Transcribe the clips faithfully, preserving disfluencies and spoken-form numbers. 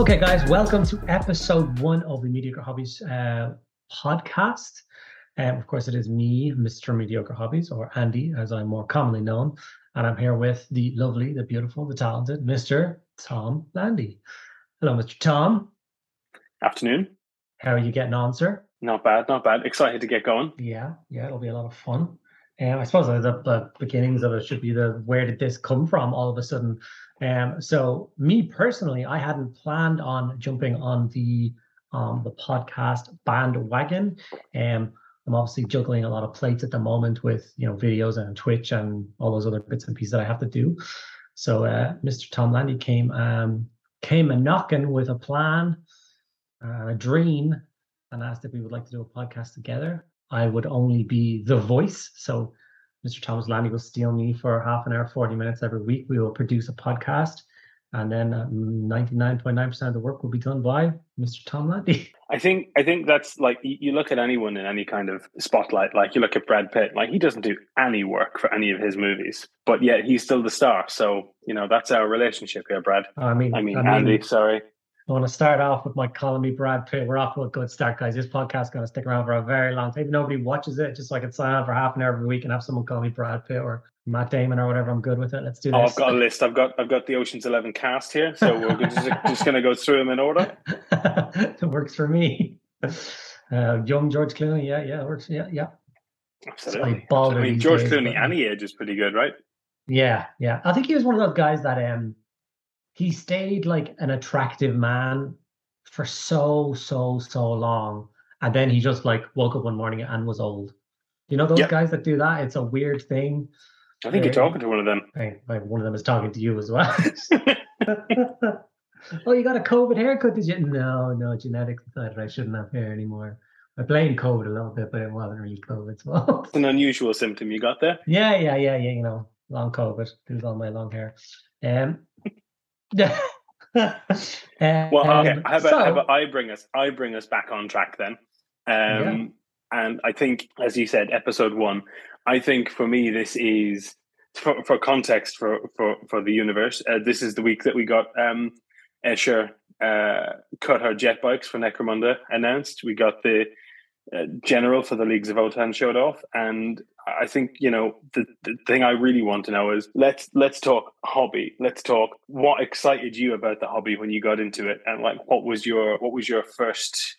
Okay, guys, welcome to episode one of the Mediocre Hobbies uh, podcast. Um, of course, it is me, Mister Mediocre Hobbies, or Andy, as I'm more commonly known. And I'm here with the lovely, the beautiful, the talented Mister Tom Landy. Hello, Mister Tom. Afternoon. How are you getting on, sir? Not bad, not bad. Excited to get going. Yeah, yeah, it'll be a lot of fun. Um, I suppose the, the beginnings of it should be the where did this come from all of a sudden. Um, so me personally, I hadn't planned on jumping on the um, the podcast bandwagon. Um, I'm obviously juggling a lot of plates at the moment with you know videos and Twitch and all those other bits and pieces that I have to do. So uh, Mister Tom Landy came um, came a knocking with a plan, uh, a dream, and asked if we would like to do a podcast together. I would only be the voice. So Mister Thomas Landy will steal me for half an hour, forty minutes every week. We will produce a podcast. And then ninety-nine point nine percent of the work will be done by Mister Tom Landy. I think I think that's like, you look at anyone in any kind of spotlight, like you look at Brad Pitt, like he doesn't do any work for any of his movies, but yet he's still the star. So, you know, that's our relationship here, Brad. I mean, I mean, I mean Andy, sorry. I want to start off with my column, me, Brad Pitt. We're off to a good start, guys. This podcast is going to stick around for a very long time. If nobody watches it, just so I can sign on for half an hour every week and have someone call me Brad Pitt or Matt Damon or whatever. I'm good with it. Let's do this. Oh, I've got a list. I've got I've got the Ocean's Eleven cast here, so we're just, just going to go through them in order. It works for me. Uh, young George Clooney, yeah, yeah, it works. Yeah, yeah. Absolutely. I mean, George days, Clooney, but... any age is pretty good, right? Yeah, yeah. I think he was one of those guys that um. He stayed like an attractive man for so, so, so long. And then he just like woke up one morning and was old. You know, those yep. guys that do that, it's a weird thing. I think They're, you're talking to one of them. I, I, one of them is talking to you as well. Oh, you got a COVID haircut, did you? No, no, genetics decided I shouldn't have hair anymore. I blamed COVID a little bit, but it wasn't really COVID's fault. It's an unusual symptom you got there. Yeah, yeah, yeah, yeah. You know, long COVID. Lose all my long hair. Um, Yeah. um, well, okay. How about, so, how about I bring us? I bring us back on track then. Um, yeah. And I think, as you said, episode one. I think for me, this is for, for context for, for, for the universe. Uh, this is the week that we got um, Escher uh, cut her jet bikes for Necromunda announced. We got the uh, general for the Leagues of Otan showed off, and I think, you know, the, the thing I really want to know is let's let's talk hobby. Let's talk what excited you about the hobby when you got into it, and like what was your what was your first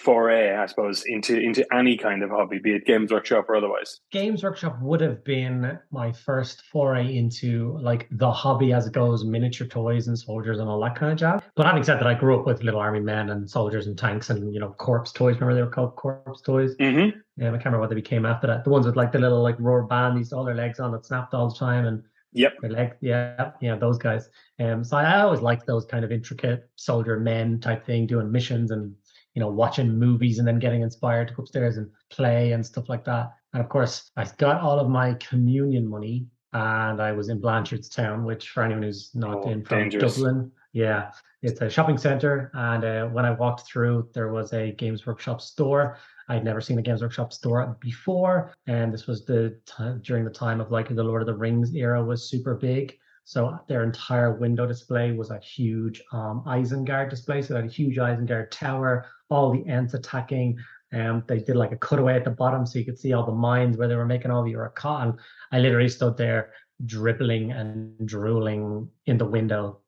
foray, I suppose, into into any kind of hobby, be it Games Workshop or otherwise. Games Workshop would have been my first foray into like the hobby as it goes, miniature toys and soldiers and all that kind of jazz. But having said that, I grew up with little army men and soldiers and tanks and, you know, corpse toys. Remember they were called corpse toys? Mm-hmm. Um, I can't remember what they became after that. The ones with like the little like rubber band, these all their legs on that snapped all the time, and yep, their leg, yeah, yeah, those guys. Um, so I always liked those kind of intricate soldier men type thing, doing missions and, you know, watching movies and then getting inspired to go upstairs and play and stuff like that. And of course, I got all of my communion money, and I was in Blanchardstown, which for anyone who's not oh, in from dangerous. Dublin, yeah, it's a shopping center. And uh, when I walked through, there was a Games Workshop store. I'd never seen a Games Workshop store before, and this was the time during the time of like the Lord of the Rings era was super big. So their entire window display was a huge um, Isengard display. So they had a huge Isengard tower, all the Ents attacking. Um, they did like a cutaway at the bottom so you could see all the mines where they were making all the Urakatan. I literally stood there dribbling and drooling in the window.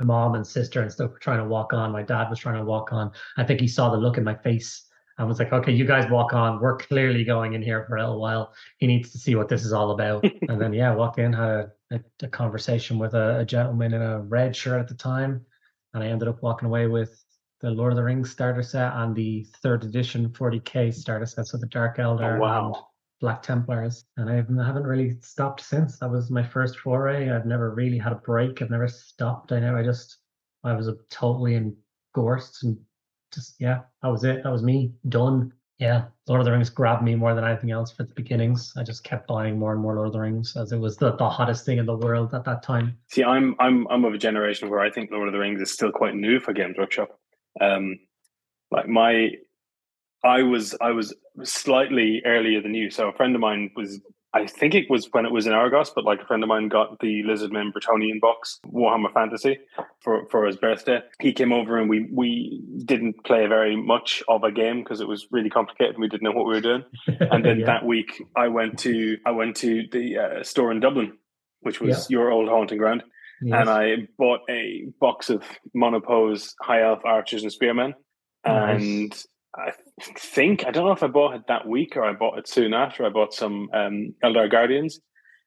My mom and sister and stuff were trying to walk on. My dad was trying to walk on. I think he saw the look in my face and was like, okay, you guys walk on. We're clearly going in here for a little while. He needs to see what this is all about. And then, yeah, I walked in, had a A, a conversation with a, a gentleman in a red shirt at the time, and I ended up walking away with the Lord of the Rings starter set and the third edition forty K starter set, so the Dark Elder oh, wow. and Black Templars, and I haven't really stopped since. That was my first foray. I've never really had a break. I've never stopped. I know I just I was a totally engrossed and just yeah that was it. That was me done. Yeah, Lord of the Rings grabbed me more than anything else for the beginnings. I just kept buying more and more Lord of the Rings as it was the, the hottest thing in the world at that time. See, I'm I'm I'm of a generation where I think Lord of the Rings is still quite new for Games Workshop. Um, like my, I was I was slightly earlier than you. So a friend of mine was I think it was when it was in Argos, but like a friend of mine got the Lizardman Bretonnian box, Warhammer Fantasy, for, for his birthday. He came over and we, we didn't play very much of a game because it was really complicated and we didn't know what we were doing. And then yeah. that week I went to I went to the uh, store in Dublin, which was yeah. your old haunting ground. Yes. And I bought a box of Monopose, High Elf, Archers and Spearmen. Nice. And I think, I don't know if I bought it that week or I bought it soon after, I bought some um, Eldar Guardians.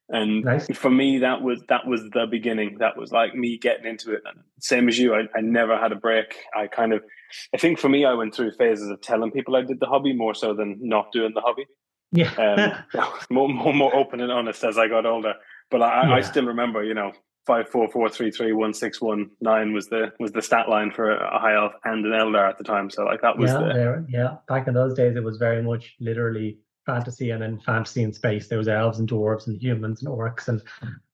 And nice. For me, that was that was the beginning. That was like me getting into it. And same as you, I, I never had a break. I kind of, I think for me, I went through phases of telling people I did the hobby more so than not doing the hobby. Yeah. Um, more, more, more open and honest as I got older. But I, yeah. I still remember, you know, Five four four three three one six one nine was the was the stat line for a high elf and an elder at the time. So like that was yeah, the... there, yeah. Back in those days, it was very much literally fantasy and then fantasy in space. There was elves and dwarves and humans and orcs, and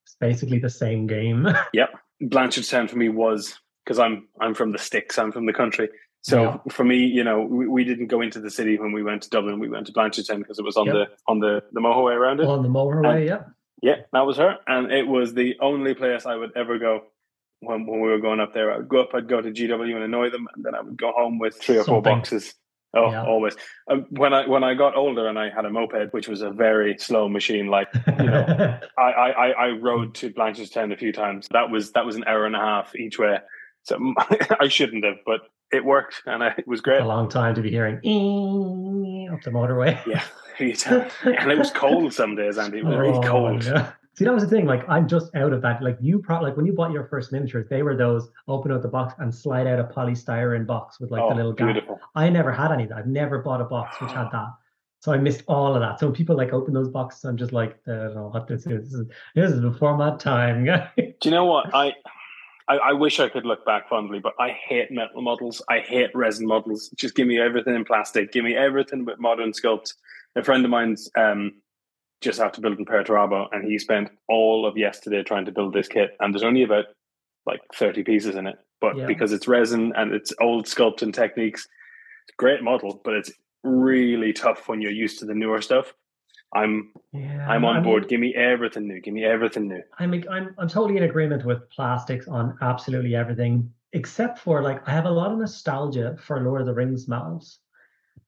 it's basically the same game. Yep, Blanchardstown for me was because I'm I'm from the sticks. I'm from the country. So yeah. for me, you know, we, we didn't go into the city when we went to Dublin. We went to Blanchardstown because it was on yep. the on the the motorway around it. On the motorway, and, yeah. Yeah, that was her. And it was the only place I would ever go when, when we were going up there. I would go up, I'd go to G W and annoy them, and then I would go home with three or Something. four boxes. Oh, yeah. always. Um, when I when I got older and I had a moped, which was a very slow machine, like, you know, I, I, I rode to Blanchardstown a few times. That was, that was an hour and a half each way. So I shouldn't have, but it worked and it was great. A long time to be hearing up the motorway. Yeah. And it was cold some days, Andy. It was oh, really cold. Yeah. See, that was the thing. Like, I'm just out of that. Like, you probably, like, when you bought your first miniatures, they were those open out the box and slide out a polystyrene box with like oh, the little gap. Beautiful. I never had any of that. I've never bought a box which had that. So I missed all of that. So when people like open those boxes, I'm just like, I don't know what this is. This is, this is before my time. Do you know what? I, I I wish I could look back fondly, but I hate metal models. I hate resin models. Just give me everything in plastic. Give me everything but modern sculpts. A friend of mine's um, just had to build in Perturabo, and he spent all of yesterday trying to build this kit. And there's only about like thirty pieces in it, but yeah. because it's resin and it's old sculpting techniques, great model, but it's really tough when you're used to the newer stuff. I'm, yeah, I'm on I mean, board. Give me everything new. Give me everything new. I mean, I'm, I'm totally in agreement with plastics on absolutely everything, except for like I have a lot of nostalgia for Lord of the Rings models.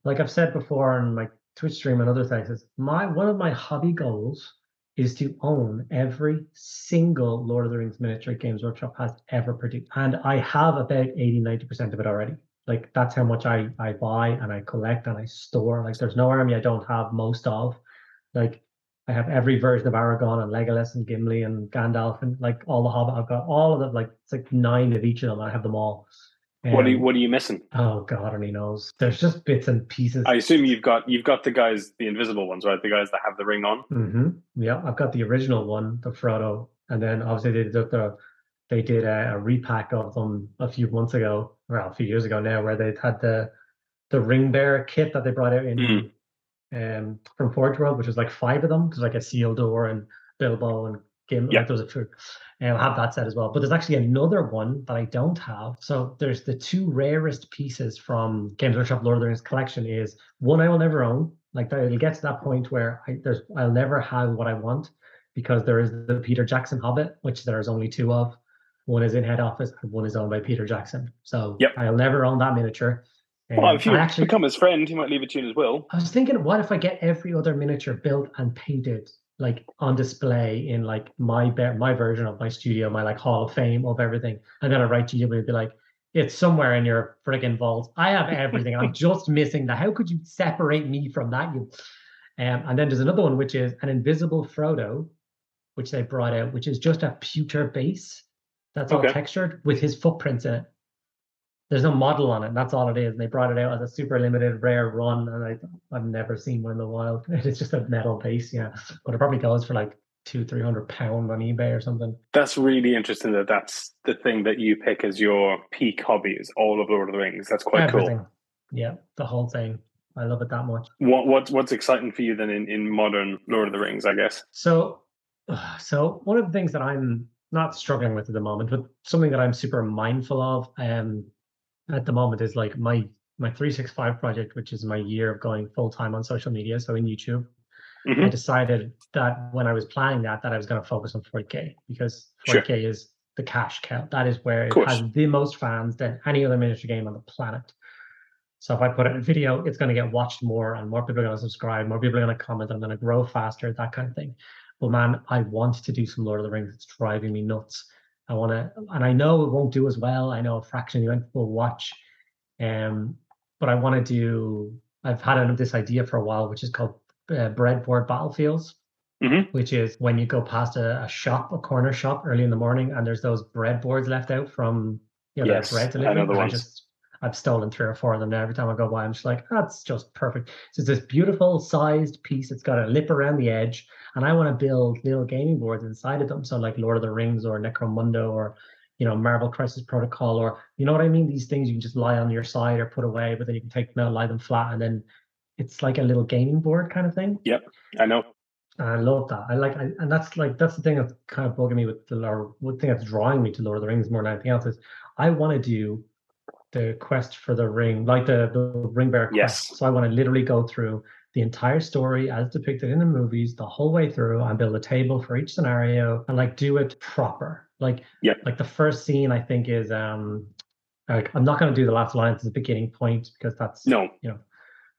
Like I've said before, and like. Twitch stream and other things. My one of my hobby goals is to own every single Lord of the Rings miniature Games Workshop has ever produced, and I have about eighty, ninety percent of it already. Like that's how much I I buy and I collect and I store. Like there's no army I don't have most of. Like I have every version of Aragorn and Legolas and Gimli and Gandalf and like all the Hobbit. I've got all of them. Like it's like nine of each of them. I have them all. Um, what are you, what are you missing? Oh God, only knows. There's just bits and pieces. I assume you've got you've got the guys, the invisible ones, right? The guys that have the ring on. Mm-hmm. Yeah, I've got the original one, the Frodo, and then obviously they did the they did a, a repack of them a few months ago, well, a few years ago now, where they had the the ring bearer kit that they brought out in mm. um, from Forge World, which was like five of them. There's like a Isildur and Bilbo and Gimli. Yeah. Like there was a few. Um, I have that set as well, but there's actually another one that I don't have. So there's the two rarest pieces from Games Workshop Lord of the Rings collection. Is one I will never own. Like it'll get to that point where I, there's I'll never have what I want, because there is the Peter Jackson Hobbit, which there's only two of. One is in head office and one is owned by Peter Jackson. So yep. I'll never own that miniature. Um, well, if you actually, become his friend, he might leave it to you as well. I was thinking, what if I get every other miniature built and painted? Like on display in like my be- my version of my studio, my like Hall of Fame of everything. And then I write to you and be like, it's somewhere in your friggin' vault. I have everything. I'm just missing that. How could you separate me from that? You. Um, and then there's another one, which is an invisible Frodo, which they brought out, which is just a pewter base that's okay. all textured with his footprints in it. There's no model on it. That's all it is. And they brought it out as a super limited rare run. And I, I've never seen one in the wild. It's just a metal base, yeah. But it probably goes for like two, three hundred pounds on eBay or something. That's really interesting that that's the thing that you pick as your peak hobby is all of Lord of the Rings. That's quite Everything. cool. Yeah, the whole thing. I love it that much. What, what What's exciting for you then in, in modern Lord of the Rings, I guess? So, so one of the things that I'm not struggling with at the moment, but something that I'm super mindful of, um, at the moment is like my my three sixty-five project, which is my year of going full-time on social media, so in YouTube. Mm-hmm. I decided that when I was planning that, that I was going to focus on forty K, because forty K sure. is the cash cow. That is where it has the most fans than any other miniature game on the planet. So if I put it in a video, it's going to get watched more, and more people are going to subscribe, more people are going to comment, I'm going to grow faster, that kind of thing. But man, I want to do some Lord of the Rings. It's driving me nuts. I want to, and I know it won't do as well. I know a fraction of people watch, um, but I want to do, I've had this idea for a while, which is called uh, Breadboard Battlefields, mm-hmm. which is when you go past a, a shop, a corner shop early in the morning, and there's those breadboards left out from, you know, yes, the bread delivery. I know the ones. I just, I've stolen three or four of them now. Every time I go by, I'm just like, that's just perfect. So it's this beautiful sized piece. It's got a lip around the edge, and I want to build little gaming boards inside of them. So like Lord of the Rings or Necromunda or, you know, Marvel Crisis Protocol, or, you know what I mean? These things you can just lie on your side or put away, but then you can take them out, lie them flat, and then it's like a little gaming board kind of thing. Yep, I know. And I love that. I like, I, and that's like, that's the thing that's kind of bugging me with the, or the thing that's drawing me to Lord of the Rings more than anything else is I want to do the quest for the ring, like the, the ring bearer quest. Yes. So I want to literally go through the entire story as depicted in the movies the whole way through and build a table for each scenario and like do it proper. Like, yep. like the first scene I think is, um, like, I'm not going to do the last line as the beginning point because that's, no, you know,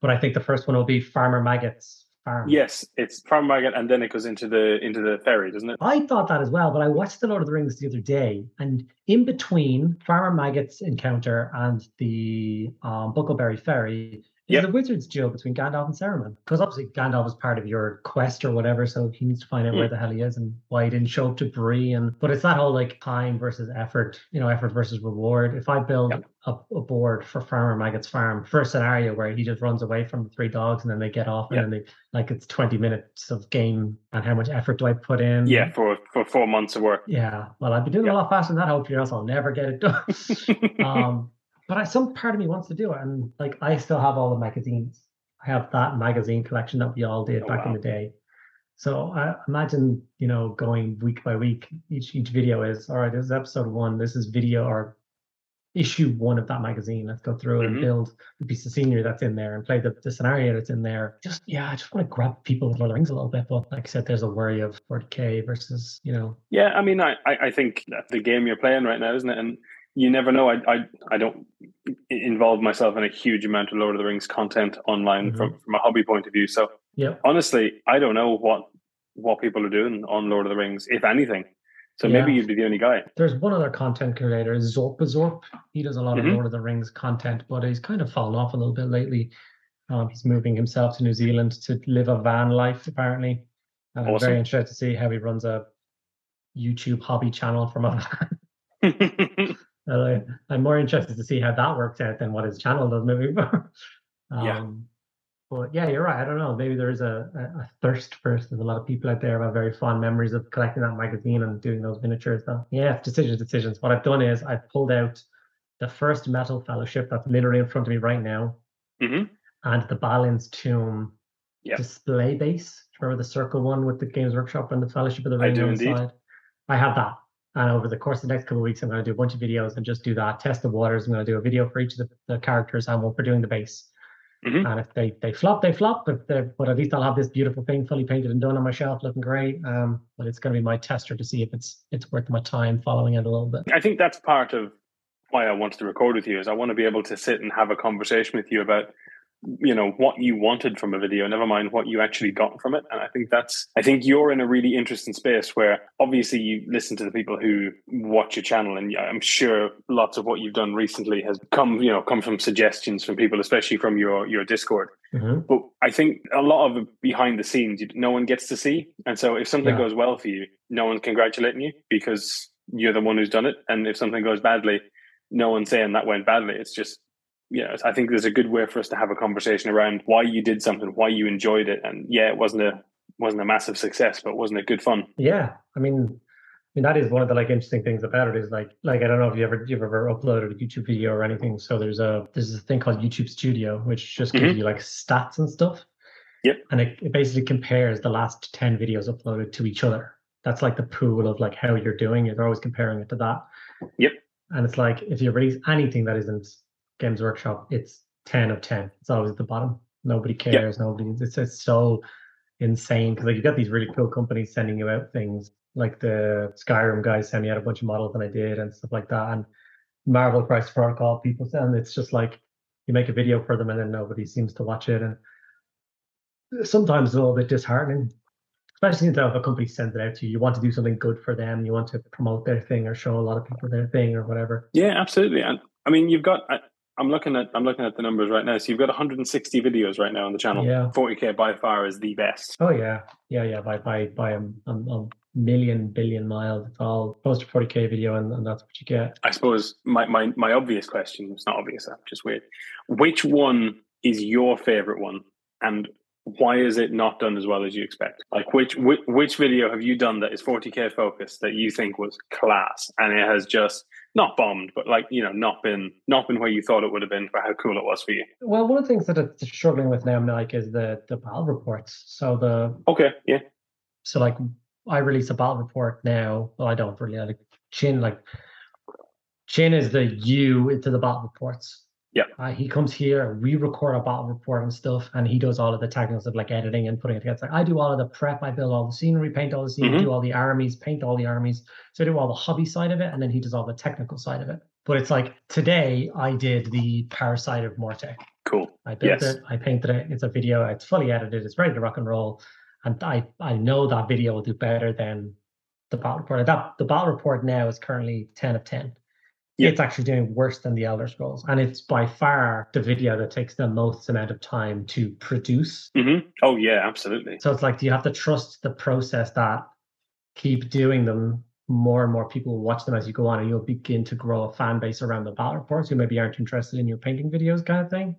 but I think the first one will be Farmer Maggot's farm. Yes, it's Farmer Maggot, and then it goes into the into the ferry, doesn't it? I thought that as well, but I watched The Lord of the Rings the other day, and in between Farmer Maggot's encounter and the um, Bucklebury Ferry, is yep. the wizard's duel between Gandalf and Saruman. Because obviously Gandalf is part of your quest or whatever, so he needs to find out mm. where the hell he is and why he didn't show up to Bree. And but it's that whole like time versus effort, you know, effort versus reward. If I build yep. a, a board for Farmer Maggot's farm for a scenario where he just runs away from the three dogs and then they get off, yep. and then they like it's twenty minutes of game, and how much effort do I put in? Yeah, for for four months of work. Yeah, well, I'd be doing yep. a lot faster than that. Hopefully, or else I'll never get it done. um, But I, some part of me wants to do it. And like, I still have all the magazines. I have that magazine collection that we all did oh, back wow. in the day. So I imagine, you know, going week by week, each each video is, all right, this is episode one. This is video or issue one of that magazine. Let's go through mm-hmm. and build the piece of scenery that's in there and play the, the scenario that's in there. Just, yeah, I just want to grab people with Lord of the Rings a little bit. But like I said, there's a worry of forty K versus, you know. Yeah, I mean, I, I think that's the game you're playing right now, isn't it? And you never know. I, I I don't involve myself in a huge amount of Lord of the Rings content online mm-hmm. from, from a hobby point of view. So yeah. honestly, I don't know what what people are doing on Lord of the Rings, if anything. So yeah. maybe you'd be the only guy. There's one other content creator, Zorpazorp. He does a lot mm-hmm. of Lord of the Rings content, but he's kind of fallen off a little bit lately. Um, he's moving himself to New Zealand to live a van life, apparently. And awesome. I'm very interested to see how he runs a YouTube hobby channel from a van. Uh, I'm more interested to see how that works out than what his channel does maybe. um, yeah. But yeah, you're right. I don't know. Maybe there is a, a, a thirst for it. There's a lot of people out there who have very fond memories of collecting that magazine and doing those miniatures. So, yeah, decisions, decisions. What I've done is I've pulled out the first metal fellowship that's literally in front of me right now mm-hmm. and the Balin's Tomb yep. display base. Remember the circle one with the Games Workshop and the Fellowship of the Ring? I do inside? Indeed. I have that. And over the course of the next couple of weeks, I'm going to do a bunch of videos and just do that, test the waters. I'm going to do a video for each of the, the characters and one for doing the base. Mm-hmm. And if they, they flop, they flop. But but at least I'll have this beautiful thing fully painted and done on my shelf, looking great. Um, but it's going to be my tester to see if it's it's worth my time following it a little bit. I think that's part of why I wanted to record with you, is I want to be able to sit and have a conversation with you about, you know, what you wanted from a video, never mind what you actually got from it. And I think that's, I think you're in a really interesting space where obviously you listen to the people who watch your channel, and I'm sure lots of what you've done recently has come, you know, come from suggestions from people, especially from your, your Discord. Mm-hmm. But I think a lot of it behind the scenes, no one gets to see. And so if something yeah. goes well for you, no one's congratulating you because you're the one who's done it. And if something goes badly, no one's saying that went badly. It's just, yeah, I think there's a good way for us to have a conversation around why you did something, why you enjoyed it. And yeah, it wasn't a wasn't a massive success, but wasn't it good fun? Yeah. I mean I mean that is one of the like interesting things about it, is like like I don't know if you ever you've ever uploaded a YouTube video or anything. So there's a there's a thing called YouTube Studio, which just gives mm-hmm. you like stats and stuff. Yep. And it, it basically compares the last ten videos uploaded to each other. That's like the pool of like how you're doing. You're always comparing it to that. Yep. And it's like if you release anything that isn't Games Workshop, it's ten of ten. It's always at the bottom. Nobody cares. Yep. Nobody. It's, it's so. insane, because like you got these really cool companies sending you out things, like the Skyrim guys sent me out a bunch of models and I did and stuff like that, and Marvel Crisis Protocol people send, it's just like you make a video for them and then nobody seems to watch it, and sometimes it's a little bit disheartening, especially since if a company sends it out to you, you want to do something good for them, you want to promote their thing or show a lot of people their thing or whatever. Yeah, absolutely. And I mean, you've got, I, I'm looking at I'm looking at the numbers right now. So you've got one hundred sixty videos right now on the channel. Yeah. forty K by far is the best. Oh yeah, yeah, yeah. By by by a, a, a million billion miles. It's all post a forty K video, and, and that's what you get. I suppose my my my obvious question, it's not obvious, I'm just weird. Which one is your favorite one, and why is it not done as well as you expect? Like which which, which video have you done that is forty K focused that you think was class, and it has just not bombed, but like, you know, not been not been where you thought it would have been for how cool it was for you? Well, one of the things that I'm struggling with now, Mike, is the the battle reports. So the okay, yeah. So like, I release a battle report now. Well, I don't really like Chin. Like Chin is the you into the battle reports. Yeah. Uh, he comes here, we record a battle report and stuff, and he does all of the technicals of like editing and putting it together. It's like I do all of the prep, I build all the scenery, paint all the scenery, mm-hmm. do all the armies, paint all the armies. So I do all the hobby side of it, and then he does all the technical side of it. But it's like today I did the Parasite of Mortek. Cool. I built yes. it, I painted it, it's a video, it's fully edited, it's ready to rock and roll. And I, I know that video will do better than the battle report. That the battle report now is currently ten of ten. It's actually doing worse than the Elder Scrolls, and it's by far the video that takes the most amount of time to produce. Mm-hmm. Oh yeah, absolutely. So it's like, do you have to trust the process that keep doing them, more and more people will watch them as you go on, and you'll begin to grow a fan base around the battle reports who maybe aren't interested in your painting videos kind of thing,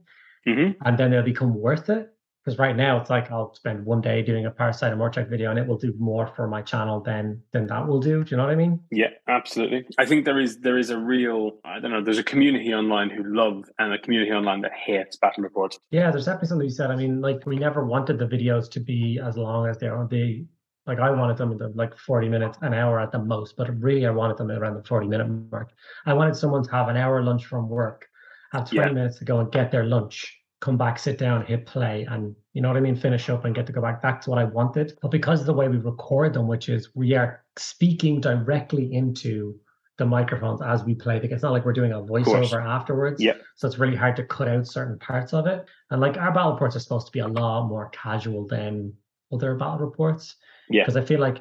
mm-hmm. and then they'll become worth it. Because right now it's like I'll spend one day doing a Parasite of Mortek video and it will do more for my channel than than that will do. Do you know what I mean? Yeah, absolutely. I think there is there is a real, I don't know, there's a community online who love and a community online that hates battle reports. Yeah, there's definitely something you said. I mean, like we never wanted the videos to be as long as they are. They, like I wanted them in like forty minutes, an hour at the most, but really I wanted them around the forty minute mark. I wanted someone to have an hour lunch from work, have twenty yeah. minutes to go and get their lunch, come back, sit down, hit play, and you know what I mean, finish up and get to go back. That's what I wanted. But because of the way we record them, which is we are speaking directly into the microphones as we play, like it's not like we're doing a voiceover afterwards. Yeah. So it's really hard to cut out certain parts of it. And like our battle reports are supposed to be a lot more casual than other battle reports. Yeah. Because I feel like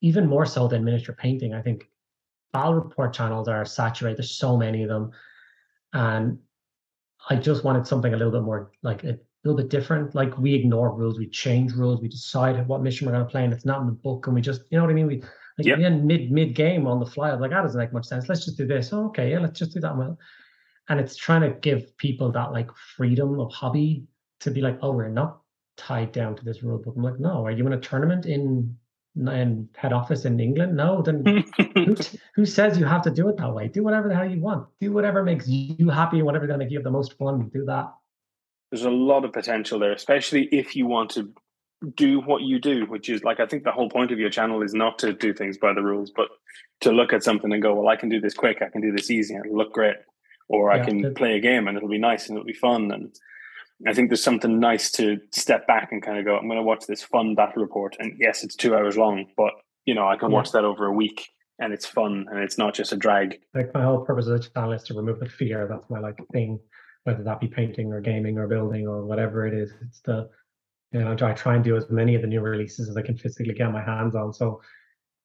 even more so than miniature painting, I think battle report channels are saturated. There's so many of them. And I just wanted something a little bit more, like a little bit different. Like we ignore rules, we change rules, we decide what mission we're going to play, and it's not in the book. And we just, you know what I mean? We like yep. in mid mid game on the fly, I'm like, that doesn't make much sense. Let's just do this. Oh, okay, yeah, let's just do that one. And it's trying to give people that like freedom of hobby to be like, oh, we're not tied down to this rule book. I'm like, no, are you in a tournament in in head office in England? No, then who, t- who says you have to do it that way? Do whatever the hell you want. Do whatever makes you happy, whatever's going to give you the most fun, do that. There's a lot of potential there, especially if you want to do what you do, which is like, I think the whole point of your channel is not to do things by the rules, but to look at something and go, well, I can do this quick, I can do this easy, and it'll look great, or yeah, I can that's... play a game and it'll be nice and it'll be fun. And I think there's something nice to step back and kind of go, I'm going to watch this fun battle report. And yes, it's two hours long, but, you know, I can yeah. watch that over a week and it's fun and it's not just a drag. Like my whole purpose of the channel is to remove the fear. That's my like thing, whether that be painting or gaming or building or whatever it is. It's the, you know, I try and do as many of the new releases as I can physically get my hands on. So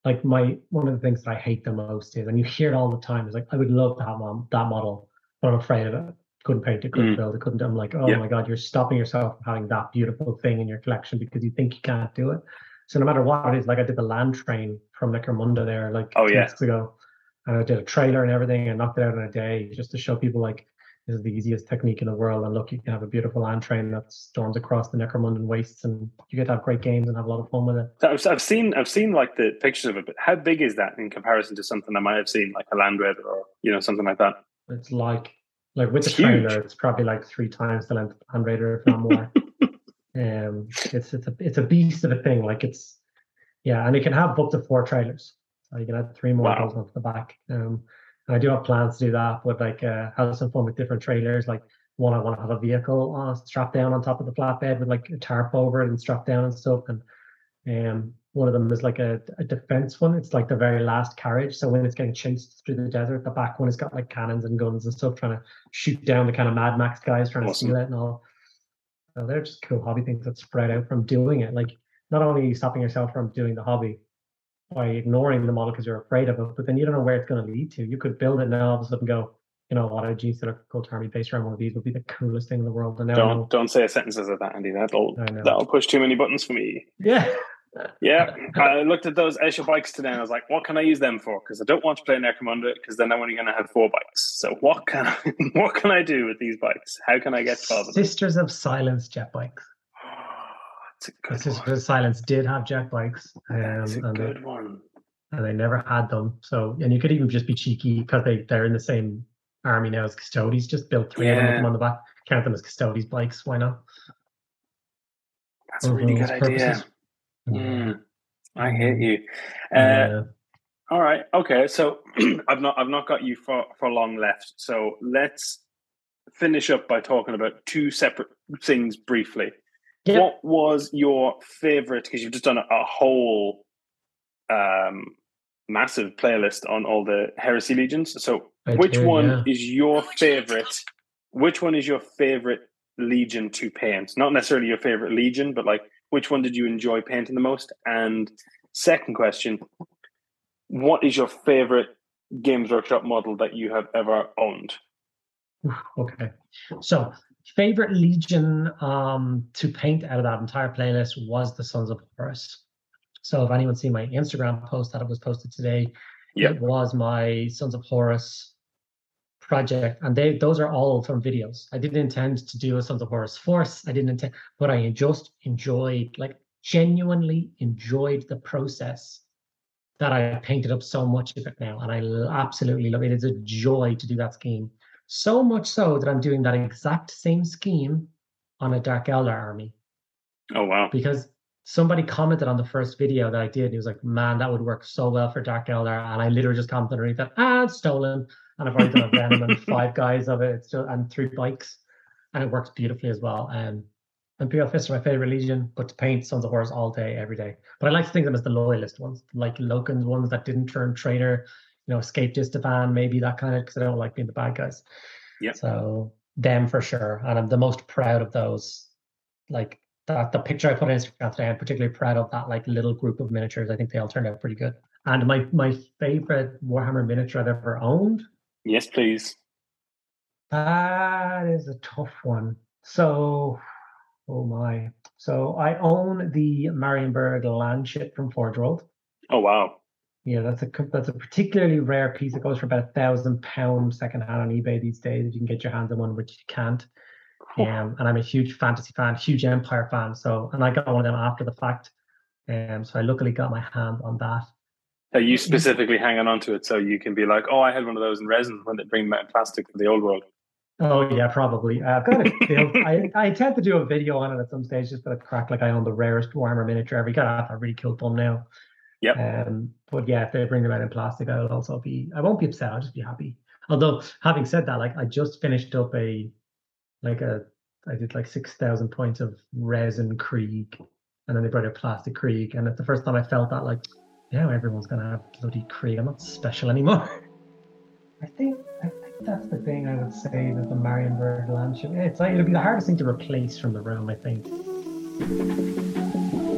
like my, one of the things that I hate the most is, and you hear it all the time, is like, I would love to have that model, but I'm afraid of it. Couldn't paint it, couldn't mm. build it, couldn't. I'm like, oh yeah. my God, you're stopping yourself from having that beautiful thing in your collection because you think you can't do it. So no matter what it is, like I did the land train from Necromunda there like oh, two yeah. weeks ago. And I did a trailer and everything and knocked it out in a day just to show people like this is the easiest technique in the world. And look, you can have a beautiful land train that storms across the Necromundan wastes and you get to have great games and have a lot of fun with it. I've, I've seen I've seen like the pictures of it, but how big is that in comparison to something I might have seen, like a land raider or you know, something like that? It's like Like with it's the trailer, huge. It's probably like three times the length of Land Raider, if not more. um, it's it's a it's a beast of a thing. Like it's yeah, and it can have up to four trailers. So you can add three more wow. onto the back. Um, and I do have plans to do that, but like uh, have some fun with different trailers. Like one, I want to have a vehicle uh, strapped down on top of the flatbed with like a tarp over it and strapped down and stuff. And um, one of them is like a, a defense one. It's like the very last carriage. So when it's getting chased through the desert, the back one has got like cannons and guns and stuff, trying to shoot down the kind of Mad Max guys trying awesome. to steal it and all. So they're just cool hobby things that spread out from doing it. Like not only stopping yourself from doing the hobby by ignoring the model because you're afraid of it, but then you don't know where it's going to lead to. You could build it now, all of a sudden go, you know, what a geopolitical army based around one of these would be the coolest thing in the world. And now don't don't say sentences of that, Andy. That'll that'll push too many buttons for me. Yeah, yeah. I looked at those Escher bikes today, and I was like, what can I use them for? Because I don't want to play Necromunda, because then I'm only going to have four bikes. So what can I what can I do with these bikes? How can I get twelve of them? Sisters of Silence jet bikes. The Sisters of Silence did have jet bikes. Um, it's a and good they, one. And they never had them. So, and you could even just be cheeky because they, they're in the same army now as Custodes. Just build three yeah. of them on the back. Count them as Custodes bikes. Why not? That's a really good purposes. idea. Mm, I hate you. Uh, yeah. All right. Okay. So I've not I've not got you for, for long left. So let's finish up by talking about two separate things briefly. Yep. What was your favorite? Because you've just done a, a whole um, massive playlist on all the Heresy Legions. So, I which do, one yeah. is your favorite? Which one is your favorite Legion to paint? Not necessarily your favorite Legion, but like, which one did you enjoy painting the most? And second question: what is your favorite Games Workshop model that you have ever owned? Okay, so. Favorite Legion um, to paint out of that entire playlist was the Sons of Horus. So if anyone's seen my Instagram post that it was posted today, yep. it was my Sons of Horus project. And they those are all from videos. I didn't intend to do a Sons of Horus force. I didn't intend, but I just enjoyed, like genuinely enjoyed the process that I painted up so much of it now. And I absolutely love it. It's a joy to do that scheme. So much so that I'm doing that exact same scheme on a Dark Elder army. Oh, wow. Because somebody commented on the first video that I did. And he was like, man, that would work so well for Dark Elder. And I literally just commented underneath that, ah, it's stolen. And I've already done a Venom and five guys of it. It's still, and three bikes. And it works beautifully as well. Um, Imperial Fists are my favorite Legion, but to paint Sons of Horus all day, every day. But I like to think of them as the loyalist ones, like Loken's ones that didn't turn traitor. You know, escape Istvan, maybe that kind of, because I don't like being the bad guys. Yeah. So them for sure, and I'm the most proud of those. Like that, the picture I put on Instagram today, I'm particularly proud of that. Like little group of miniatures, I think they all turned out pretty good. And my my favorite Warhammer miniature I've ever owned. Yes, please. That is a tough one. So, oh my. So I own the Marienburg landship from Forge World. Oh wow. Yeah, that's a that's a particularly rare piece. It goes for about a thousand pounds secondhand on eBay these days. If you can get your hands on one, which you can't. Cool. Um, and I'm a huge fantasy fan, huge Empire fan. So, and I got one of them after the fact. Um, so I luckily got my hand on that. Are you specifically hanging on to it so you can be like, oh, I had one of those in resin when they bring them out in plastic for the old world? Oh yeah, probably. I've got to build. I I intend to do a video on it at some stage, just for the crack. Like I own the rarest Warhammer miniature ever. You got to have a really cool thumbnail. Yeah, um, but yeah, if they bring them out in plastic, I will also be. I won't be upset. I'll just be happy. Although, having said that, like I just finished up a, like a, I did like six thousand points of resin Krieg, and then they brought out plastic Krieg, and it's the first time I felt that like, now everyone's gonna have bloody Krieg. I'm not special anymore. I think I think that's the thing I would say that the Marienburg landship. It's like it'll be the hardest thing to replace from the realm, I think.